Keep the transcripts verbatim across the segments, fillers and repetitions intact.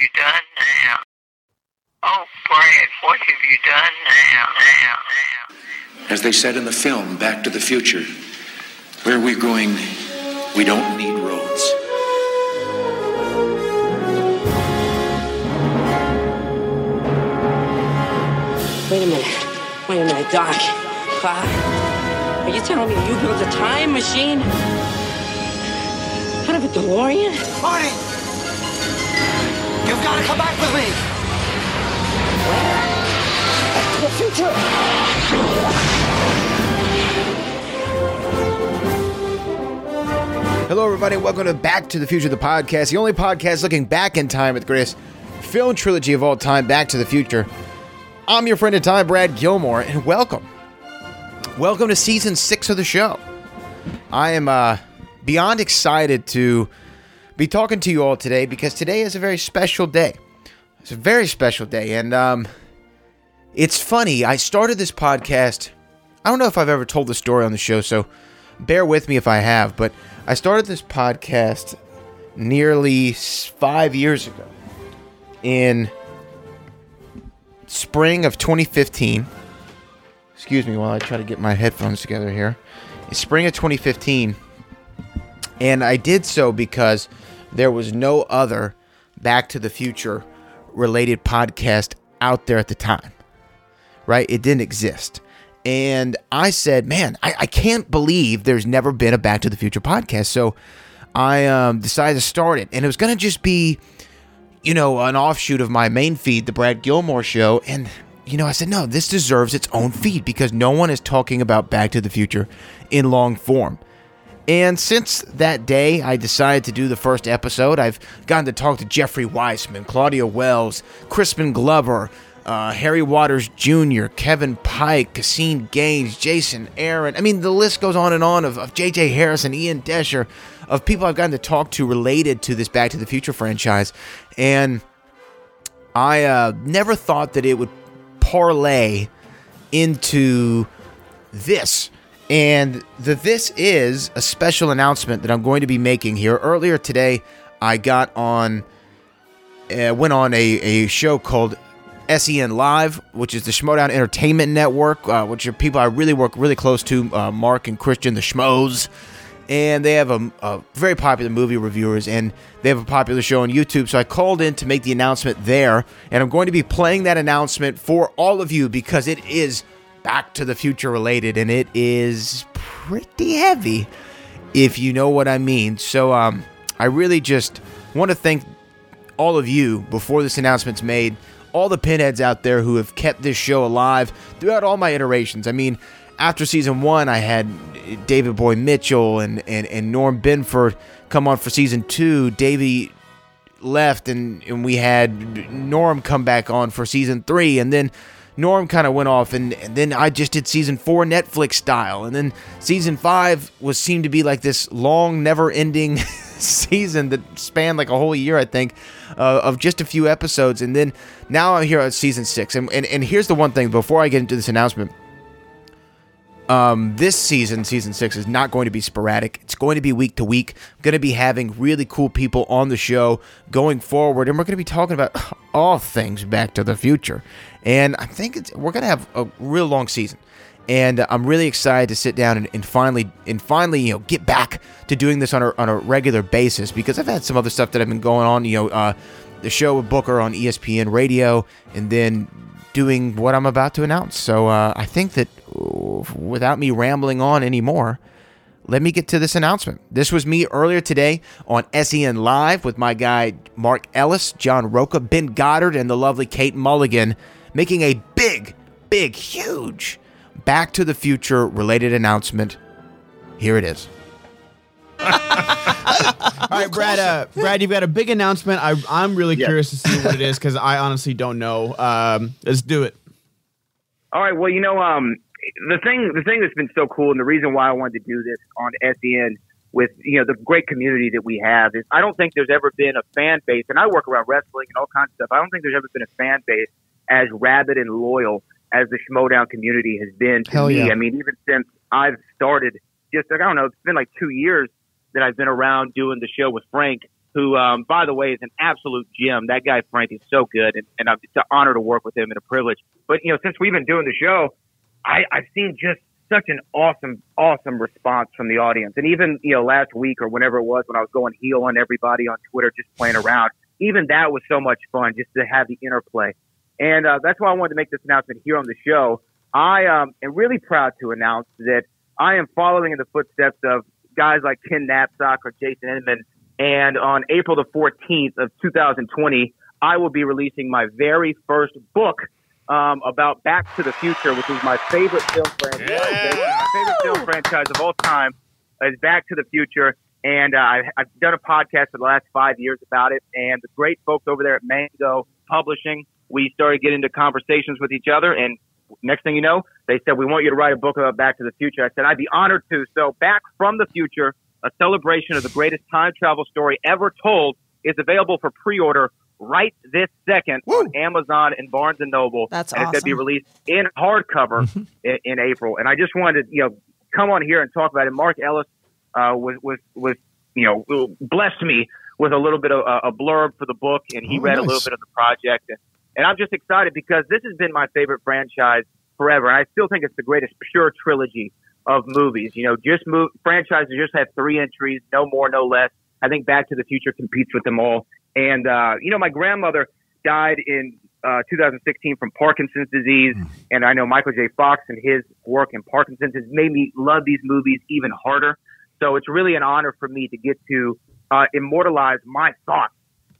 you done now? Oh, Brad, what have you done now, now, now? As they said in the film, Back to the Future, where we're going, we don't need roads. Wait a minute. Wait a minute, Doc. Clock? Are you telling me you built a time machine? Out of a DeLorean? Marty! You've got to come back with me! Where? Back to the future! Hello, everybody. Welcome to Back to the Future, the podcast. The only podcast looking back in time at the greatest film trilogy of all time, Back to the Future. I'm your friend in time, Brad Gilmore, and welcome. Welcome to season six of the show. I am uh, beyond excited to be talking to you all today because today is a very special day. It's a very special day, and um, it's funny. I started this podcast. I don't know if I've ever told the story on the show, so bear with me if I have, but I started this podcast nearly five years ago in spring of twenty fifteen. Excuse me while I try to get my headphones together here. It's spring of twenty fifteen, and I did so because there was no other Back to the Future related podcast out there at the time, right? It didn't exist. And I said, man, I, I can't believe there's never been a Back to the Future podcast. So I um, decided to start it, and it was going to just be, you know, an offshoot of my main feed, The Brad Gilmore Show. And, you know, I said, no, this deserves its own feed because no one is talking about Back to the Future in long form. And since that day, I decided to do the first episode. I've gotten to talk to Jeffrey Weissman, Claudia Wells, Crispin Glover, uh, Harry Waters Junior, Kevin Pike, Cassine Gaines, Jason Aaron. I mean, the list goes on and on of, of J J. Harrison, Ian Desher, of people I've gotten to talk to related to this Back to the Future franchise. And I uh, never thought that it would parlay into this. And the this is a special announcement that I'm going to be making here. Earlier today, I got on, uh, went on a, a show called S E N Live, which is the Schmoedown Entertainment Network, uh, which are people I really work really close to, uh, Mark and Christian, the Schmoes. And they have a, a very popular movie reviewers, and they have a popular show on YouTube. So I called in to make the announcement there, and I'm going to be playing that announcement for all of you because it is Back to the Future related, and it is pretty heavy, if you know what I mean. So um, I really just want to thank all of you before this announcement's made, all the pinheads out there who have kept this show alive throughout all my iterations. I mean, after season one, I had David Boy Mitchell and, and, and Norm Benford come on for season two. Davey left, and, and we had Norm come back on for season three. And then Norm kind of went off, and, and then I just did season four Netflix style. And then season five was seemed to be like this long, never-ending season that spanned like a whole year, I think, uh, of just a few episodes. And then now I'm here at season six. And, and, and here's the one thing before I get into this announcement. Um, this season, season six, is not going to be sporadic. It's going to be week to week. I'm going to be having really cool people on the show going forward, and we're going to be talking about all things Back to the Future. And I think it's, we're going to have a real long season, and uh, I'm really excited to sit down and, and finally, and finally, you know, get back to doing this on a on a regular basis because I've had some other stuff that have been going on. You know, uh, the show with Booker on E S P N Radio, and then doing what I'm about to announce. So uh, I think that without me rambling on anymore, let me get to this announcement. This was me earlier today on S E N Live with my guy Mark Ellis, John Rocha, Ben Goddard, and the lovely Kate Mulligan, making a big, big, huge Back to the Future related announcement. Here it is. All right, Brad. Uh, Brad, you've got a big announcement. I, I'm really yeah. curious to see what it is because I honestly don't know. Um, let's do it. All right. Well, you know, um, the thing, the thing that's been so cool, and the reason why I wanted to do this on S E N with, you know, the great community that we have is I don't think there's ever been a fan base, and I work around wrestling and all kinds of stuff. I don't think there's ever been a fan base as rabid and loyal as the Schmoedown community has been to Hell me. Yeah. I mean, even since I've started, just like I don't know, it's been like two years that I've been around doing the show with Frank, who, um, by the way, is an absolute gem. That guy, Frank, is so good, and, and it's an honor to work with him and a privilege. But, you know, since we've been doing the show, I, I've seen just such an awesome, awesome response from the audience. And even, you know, last week or whenever it was when I was going heel on everybody on Twitter, just playing around, even that was so much fun just to have the interplay. And uh, that's why I wanted to make this announcement here on the show. I um, am really proud to announce that I am following in the footsteps of guys like Ken Napzok or Jason Aaron. And on April the fourteenth of two thousand twenty, I will be releasing my very first book um, about Back to the Future, which is my favorite film franchise. Yeah. My favorite film franchise of all time is Back to the Future. And uh, I've, I've done a podcast for the last five years about it. And the great folks over there at Mango Publishing, we started getting into conversations with each other. And next thing you know, they said, we want you to write a book about Back to the Future. I said, I'd be honored to. So Back from the Future, a celebration of the greatest time travel story ever told, is available for pre-order right this second Woo! On Amazon and Barnes and Noble. That's and awesome. And it's going to be released in hardcover in, in April. And I just wanted to, you know, come on here and talk about it. Mark Ellis uh, was, was, was, you know, blessed me with a little bit of uh, a blurb for the book, and he oh, read nice. a little bit of the project. And, and I'm just excited because this has been my favorite franchise forever. And I still think it's the greatest pure trilogy of movies. You know, just move franchises just have three entries, no more, no less. I think Back to the Future competes with them all. And, uh, you know, my grandmother died in uh, two thousand sixteen from Parkinson's disease. And I know Michael J. Fox and his work in Parkinson's has made me love these movies even harder. So it's really an honor for me to get to uh, immortalize my thoughts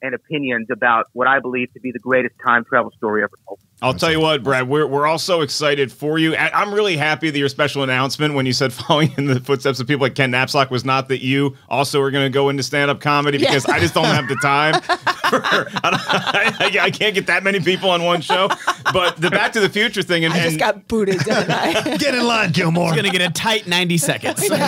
and opinions about what I believe to be the greatest time travel story ever told. I'll tell you what, Brad, we're, we're all so excited for you. I'm really happy that your special announcement when you said following in the footsteps of people like Ken Napzok was not that you also are going to go into stand-up comedy, because yeah. I just don't have the time. for, I, I, I can't get that many people on one show. But the Back to the Future thing. And, I just and, got booted, didn't I? Get in line, Gilmore. It's going to get a tight ninety seconds. Because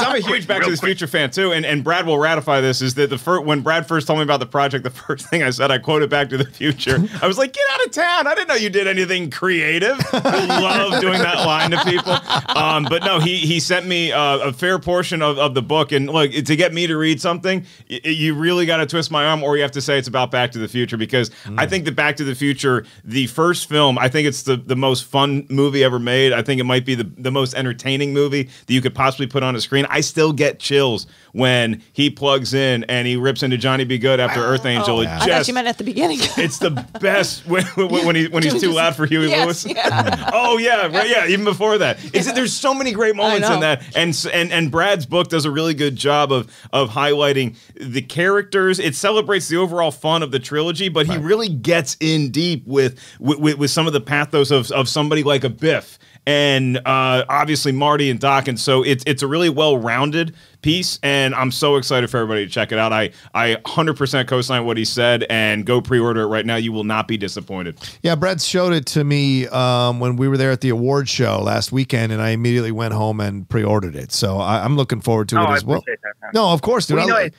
I'm a huge Back Real to the quick. Future fan, too, and, and Brad will ratify this, is that the fir- when Brad first told me about the project, the first thing I said, I quoted Back to the Future. I was like, get out of town. I didn't know you did anything creative. I love doing that line to people. Um, but no, he he sent me uh, a fair portion of, of the book. And look, to get me to read something, y- you really got to twist my arm, or you have to say it's about Back to the Future, because mm. I think that Back to the Future, the first film, I think it's the, the most fun movie ever made. I think it might be the, the most entertaining movie that you could possibly put on a screen. I still get chills when he plugs in and he rips into Johnny B. Good after wow. Earth Angel. Oh, yeah. just, I thought you meant at the beginning. It's the best when, when When he when he's too loud for Huey yes, Lewis. Yeah. oh yeah, right, yeah. Even before that, it's, yeah. there's so many great moments in that, and and and Brad's book does a really good job of of highlighting the characters. It celebrates the overall fun of the trilogy, but right. he really gets in deep with with, with some of the pathos of, of somebody like a Biff. And uh, obviously Marty and Doc, and so it's it's a really well-rounded piece, and I'm so excited for everybody to check it out. I, I one hundred percent co-sign what he said, and go pre-order it right now. You will not be disappointed. Yeah, Brad showed it to me um, when we were there at the award show last weekend, and I immediately went home and pre-ordered it. So I, I'm looking forward to oh, it I as well. That, no, of course, dude. Well, you know, it,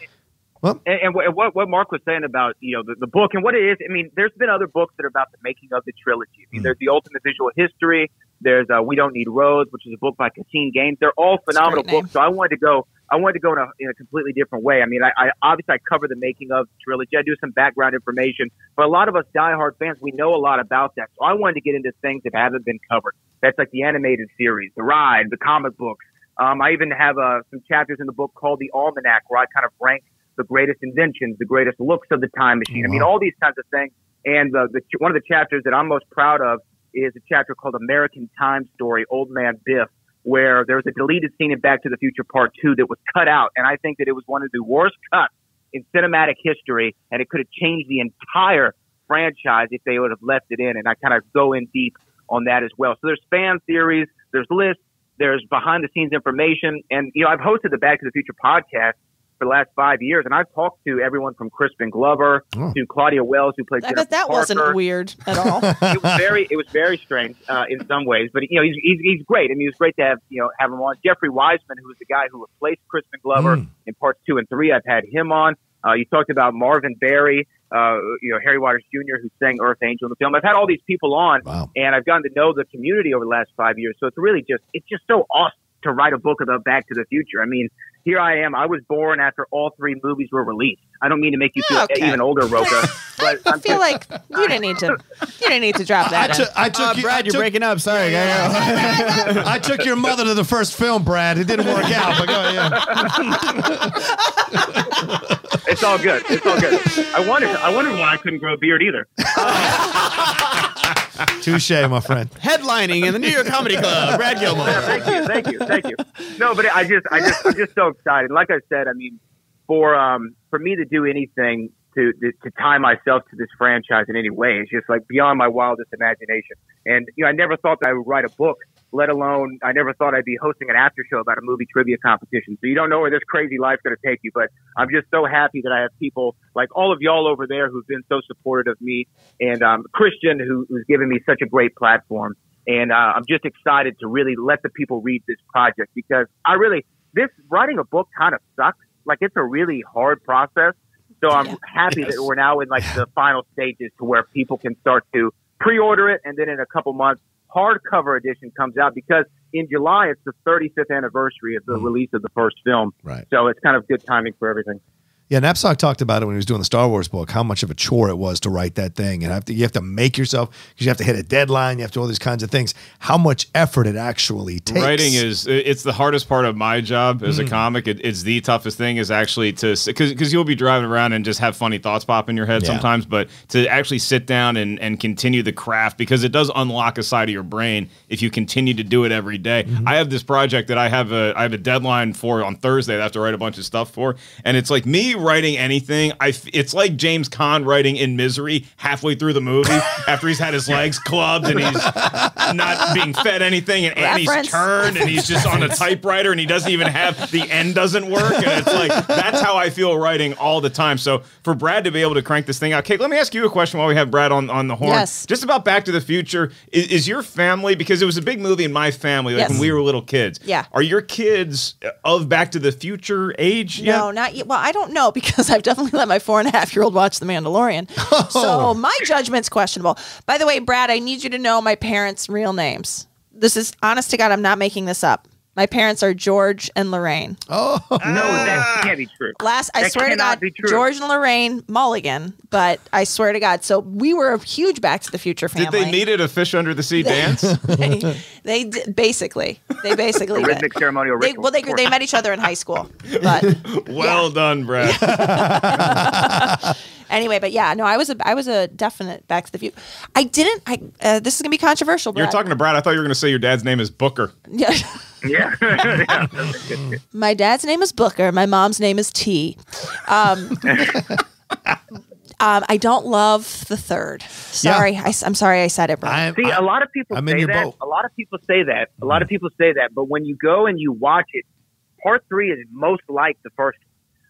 well, and, and what what Mark was saying about you know the, the book and what it is. I mean, there's been other books that are about the making of the trilogy. I mean, mm-hmm. there's The Ultimate Visual History. There's uh, We Don't Need Roads, which is a book by Cassine Gaines. They're all phenomenal books. So I wanted to go. I wanted to go in a, in a completely different way. I mean, I, I obviously I cover the making of the trilogy. I do some background information, but a lot of us diehard fans, we know a lot about that. So I wanted to get into things that haven't been covered. That's like the animated series, the ride, the comic books. Um, I even have uh, some chapters in the book called The Almanac, where I kind of rank the greatest inventions, the greatest looks of the time machine. Wow. I mean, all these kinds of things. And the, the one of the chapters that I'm most proud of is a chapter called American Time Story, Old Man Biff, where there was a deleted scene in Back to the Future Part two that was cut out, and I think that it was one of the worst cuts in cinematic history, and it could have changed the entire franchise if they would have left it in, and I kind of go in deep on that as well. So there's fan theories, there's lists, there's behind-the-scenes information, and, you know, I've hosted the Back to the Future podcast for the last five years, and I've talked to everyone from Crispin Glover oh. to Claudia Wells, who played. I Jennifer bet that Parker. Wasn't weird at all. It was very, it was very strange uh, in some ways, but you know he's, he's he's great. I mean, it was great to have you know have him on. Jeffrey Weissman, who was the guy who replaced Crispin Glover mm. in parts two and three, I've had him on. Uh, you talked about Marvin Berry, uh, you know Harry Waters Junior, who sang Earth Angel in the film. I've had all these people on, wow. and I've gotten to know the community over the last five years. So it's really just it's just so awesome to write a book about Back to the Future. I mean, here I am. I was born after all three movies were released. I don't mean to make you feel okay. even older, Rocha. But I I'm feel like you didn't need to. You didn't need to drop that. I, t- I took uh, you, Brad. I took, you're breaking up. Sorry. Yeah, yeah. I took your mother to the first film, Brad. It didn't work out. But go ahead. Yeah. It's all good. It's all good. I wondered. I wondered why I couldn't grow a beard either. Uh, Touche, my friend. Headlining in the New York Comedy Club, Brad Gilmore. Yeah, thank you, thank you, thank you. No, but I just, I just, I'm just so excited. Like I said, I mean, for um, for me to do anything to, to to tie myself to this franchise in any way is just like beyond my wildest imagination. And you know, I never thought that I would write a book, let alone I never thought I'd be hosting an after show about a movie trivia competition. So you don't know where this crazy life's going to take you. But I'm just so happy that I have people like all of y'all over there who've been so supportive of me, and um, Christian, who, who's given me such a great platform. And uh, I'm just excited to really let the people read this project, because I really, this writing a book kind of sucks. Like, it's a really hard process. So I'm happy that we're now in like the final stages to where people can start to pre-order it. And then in a couple months, hardcover edition comes out, because in July it's the thirty-fifth anniversary of the mm-hmm. release of the first film. Right. So it's kind of good timing for everything. Yeah, Napzok talked about it when he was doing the Star Wars book, how much of a chore it was to write that thing. And have to, you have to make yourself, because you have to hit a deadline, you have to do all these kinds of things, how much effort it actually takes. Writing is, it's the hardest part of my job as mm. a comic. It, it's the toughest thing is actually to, because you'll be driving around and just have funny thoughts pop in your head yeah. sometimes, but to actually sit down and, and continue the craft, because it does unlock a side of your brain if you continue to do it every day. Mm-hmm. I have this project that I have a I have a deadline for on Thursday that I have to write a bunch of stuff for, and it's like me writing anything, I f- it's like James Caan writing In Misery halfway through the movie after he's had his legs clubbed and he's not being fed anything, and Reference. Annie's turned and he's just on a typewriter and he doesn't even have, the end doesn't work, and it's like, that's how I feel writing all the time. So for Brad to be able to crank this thing out, Kate, let me ask you a question while we have Brad on, on the horn. Yes. Just about Back to the Future, is, is your family, because it was a big movie in my family, like yes. when we were little kids, yeah. are your kids of Back to the Future age yet? No, not yet. Well, I don't know. No, because I've definitely let my four and a half year old watch The Mandalorian. Oh. So my judgment's questionable. By the way, Brad, I need you to know my parents' real names. This is honest to God, I'm not making this up. My parents are George and Lorraine. Oh no, that can't be true. Last, I that swear to God, George and Lorraine Mulligan. But I swear to God, so we were a huge Back to the Future family. Did they meet at a fish under the sea they, dance? They, they did, basically, they basically a rhythmic did. Ceremonial ritual. They, well, they they met each other in high school. But well yeah. done, Brad. Anyway, but yeah, no, I was a, I was a definite Back to the Future. I didn't. I uh, this is gonna be controversial. Brad. You're talking to Brad. I thought you were gonna say your dad's name is Booker. Yeah, yeah. yeah. My dad's name is Booker. My mom's name is T. Um, Um, I don't love the third. Sorry, yeah. I, I'm sorry I said it, Brian. I'm, See, I'm, a lot of people I'm say that. Boat. A lot of people say that. A lot of people say that. But when you go and you watch it, part three is most like the first.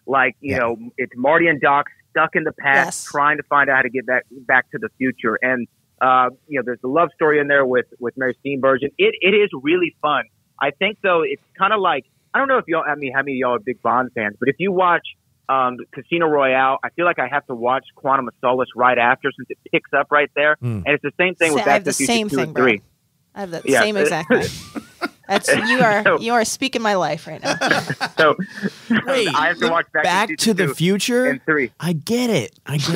Like you yeah. know, it's Marty and Doc stuck in the past, yes. trying to find out how to get back back to the future. And uh, you know, there's a love story in there with with Mary Steenburgen. It it is really fun. I think though, it's kind of like, I don't know if y'all. I mean, how many of y'all are big Bond fans? But if you watch. Um, Casino Royale. I feel like I have to watch Quantum of Solace right after, since it picks up right there, mm. and it's the same thing with Back to the Future two and three. I have the yeah. same exact thing. That's you are so, you are speaking my life right now. So wait, I have to watch Back, back to, to the Future and three. I get it. I get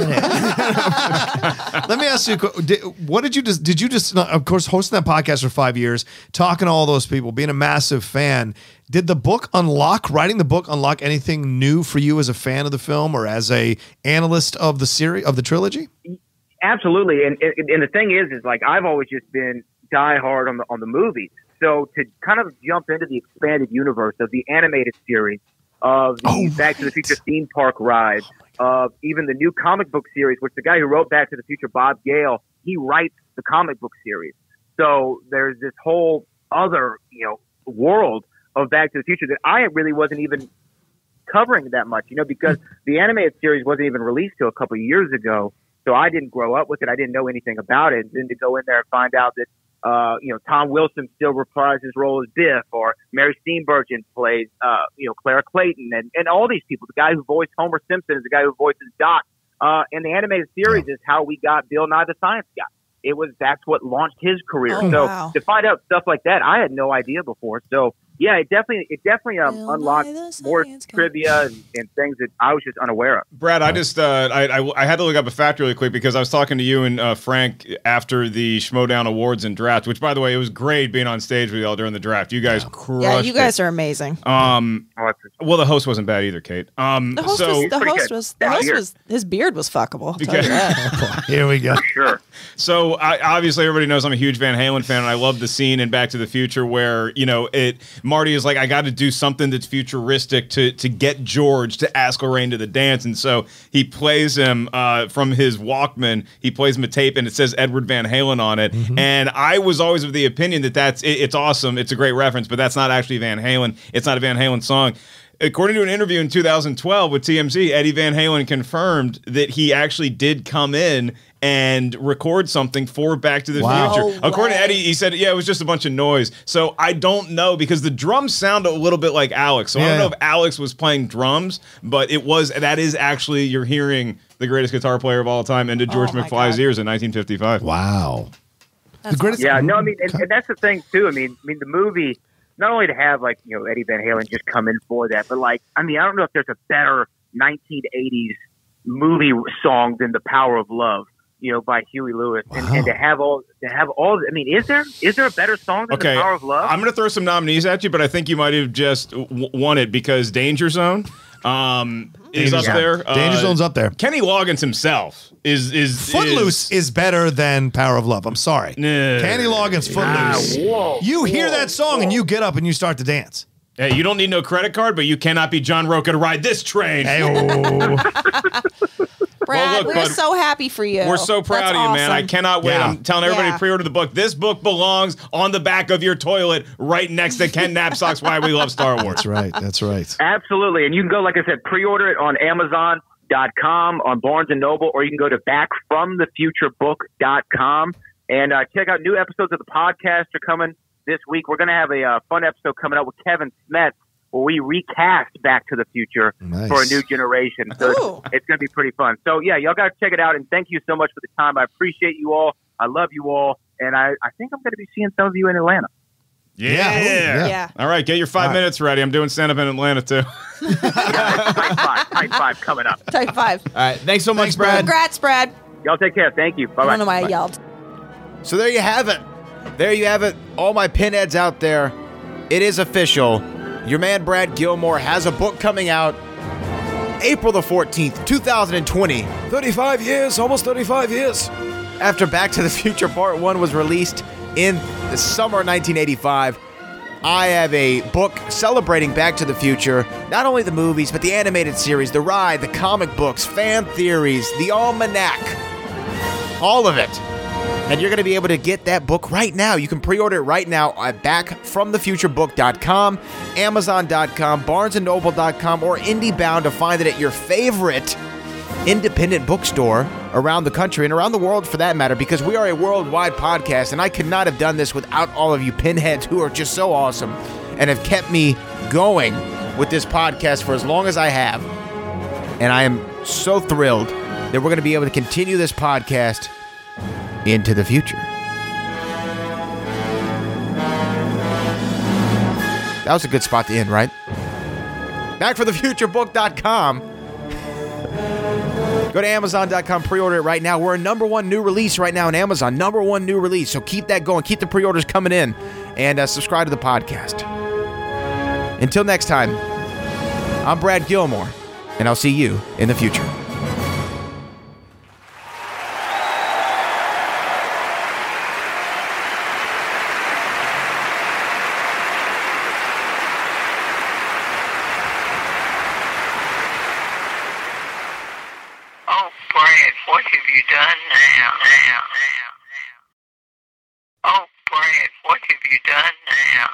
it. Let me ask you: did, what did you just? Did you just? Of course, hosting that podcast for five years, talking to all those people, being a massive fan. Did the book unlock, writing the book unlock anything new for you as a fan of the film or as a analyst of the series, of the trilogy? Absolutely. And, and, and the thing is, is like, I've always just been diehard on the, on the movies. So to kind of jump into the expanded universe of the animated series, of the oh, Back right. to the Future theme park ride, oh, of even the new comic book series, which the guy who wrote Back to the Future, Bob Gale, he writes the comic book series. So there's this whole other, you know, world of Back to the Future that I really wasn't even covering that much, you know, because the animated series wasn't even released till a couple of years ago. So I didn't grow up with it. I didn't know anything about it. And then to go in there and find out that, uh, you know, Tom Wilson still reprises his role as Biff, or Mary Steenburgen plays, uh, you know, Clara Clayton, and, and all these people. The guy who voiced Homer Simpson is the guy who voices Doc. Uh, and the animated series is how we got Bill Nye the Science Guy. It was, that's what launched his career. Oh, so wow. to find out stuff like that, I had no idea before. So yeah, it definitely it definitely um, unlocked more trivia and, and things that I was just unaware of. Brad, I just uh, I, I I had to look up a fact really quick because I was talking to you and uh, Frank after the Schmoedown Awards and draft, which by the way, it was great being on stage with y'all during the draft. You guys yeah. crushed. Yeah, you guys it. are amazing. Um, well, the host wasn't bad either, Kate. Um, the host so, was the host good. was the yeah, host here. was his beard was fuckable. Because, here we go. Sure. So I, obviously everybody knows I'm a huge Van Halen fan, and I love the scene in Back to the Future where you know it. Marty is like, I got to do something that's futuristic to to get George to ask Lorraine to the dance. And so he plays him uh, from his Walkman. He plays him a tape, and it says Edward Van Halen on it. Mm-hmm. And I was always of the opinion that that's it, it's awesome. It's a great reference, but that's not actually Van Halen. It's not a Van Halen song. According to an interview in two thousand twelve with T M Z, Eddie Van Halen confirmed that he actually did come in and record something for Back to the wow. Future. According to Eddie, he said, yeah, it was just a bunch of noise. So I don't know, because the drums sound a little bit like Alex. So yeah. I don't know if Alex was playing drums, but it was, that is actually, you're hearing the greatest guitar player of all time into George oh McFly's God. ears in nineteen fifty-five. Wow. That's the greatest. Yeah, no, I mean, and, and that's the thing too. I mean, I mean, the movie, not only to have like, you know, Eddie Van Halen just come in for that, but like, I mean, I don't know if there's a better nineteen eighties movie song than The Power of Love, you know, by Huey Lewis, wow. and, and to have all, to have all, I mean, is there, is there a better song than okay. The Power of Love? I'm going to throw some nominees at you, but I think you might have just w won it because Danger Zone um, is up yeah. there. Danger uh, Zone's up there. Kenny Loggins himself is, is Footloose is, is better than Power of Love. I'm sorry. Nah. Kenny Loggins, Footloose. Ah, whoa, you hear whoa, that song whoa. and you get up and you start to dance. Hey, you don't need no credit card, but you cannot be John Rocha to ride this train. Hey-oh. Brad, well, look, we're bud, so happy for you. We're so proud That's of you, awesome. man. I cannot wait. Yeah. I'm telling everybody yeah. to pre-order the book. This book belongs on the back of your toilet right next to Ken Napzok's Why We Love Star Wars. That's right. That's right. Absolutely. And you can go, like I said, pre-order it on Amazon dot com, on Barnes and Noble, or you can go to back from the future book dot com. And uh, check out new episodes of the podcast are coming this week. We're going to have a uh, fun episode coming out with Kevin Smets, where we recast Back to the Future nice. for a new generation. So Ooh. it's, it's going to be pretty fun. So, yeah, y'all got to check it out. And thank you so much for the time. I appreciate you all. I love you all. And I, I think I'm going to be seeing some of you in Atlanta. Yeah. Yeah. yeah. All right. Get your five right. minutes ready. I'm doing stand-up in Atlanta, too. yeah, type five. Type five coming up. Type five. All right. Thanks so much, Thanks, Brad. Congrats, Brad. Y'all take care. Thank you. Bye-bye. I don't know why I yelled. So there you have it. There you have it. All my pinheads out there. It is official. Your man Brad Gilmore has a book coming out April the fourteenth, two thousand twenty. thirty-five years, almost thirty-five years. After Back to the Future Part one was released in the summer nineteen eighty-five, I have a book celebrating Back to the Future, not only the movies, but the animated series, the ride, the comic books, fan theories, the almanac, all of it. And you're going to be able to get that book right now. You can pre-order it right now at back from the future book dot com, Amazon dot com, Barnes and Noble dot com, or IndieBound to find it at your favorite independent bookstore around the country and around the world for that matter, because we are a worldwide podcast, and I could not have done this without all of you pinheads who are just so awesome and have kept me going with this podcast for as long as I have. And I am so thrilled that we're going to be able to continue this podcast into the future. That was a good spot to end, right? back for the future book dot com. Go to Amazon dot com, pre-order it right now. We're a number one new release right now on Amazon. Number one new release. So keep that going. Keep the pre-orders coming in. And uh, subscribe to the podcast. Until next time, I'm Brad Gilmore, and I'll see you in the future. Done now, now, now. Oh, Brad, what have you done now?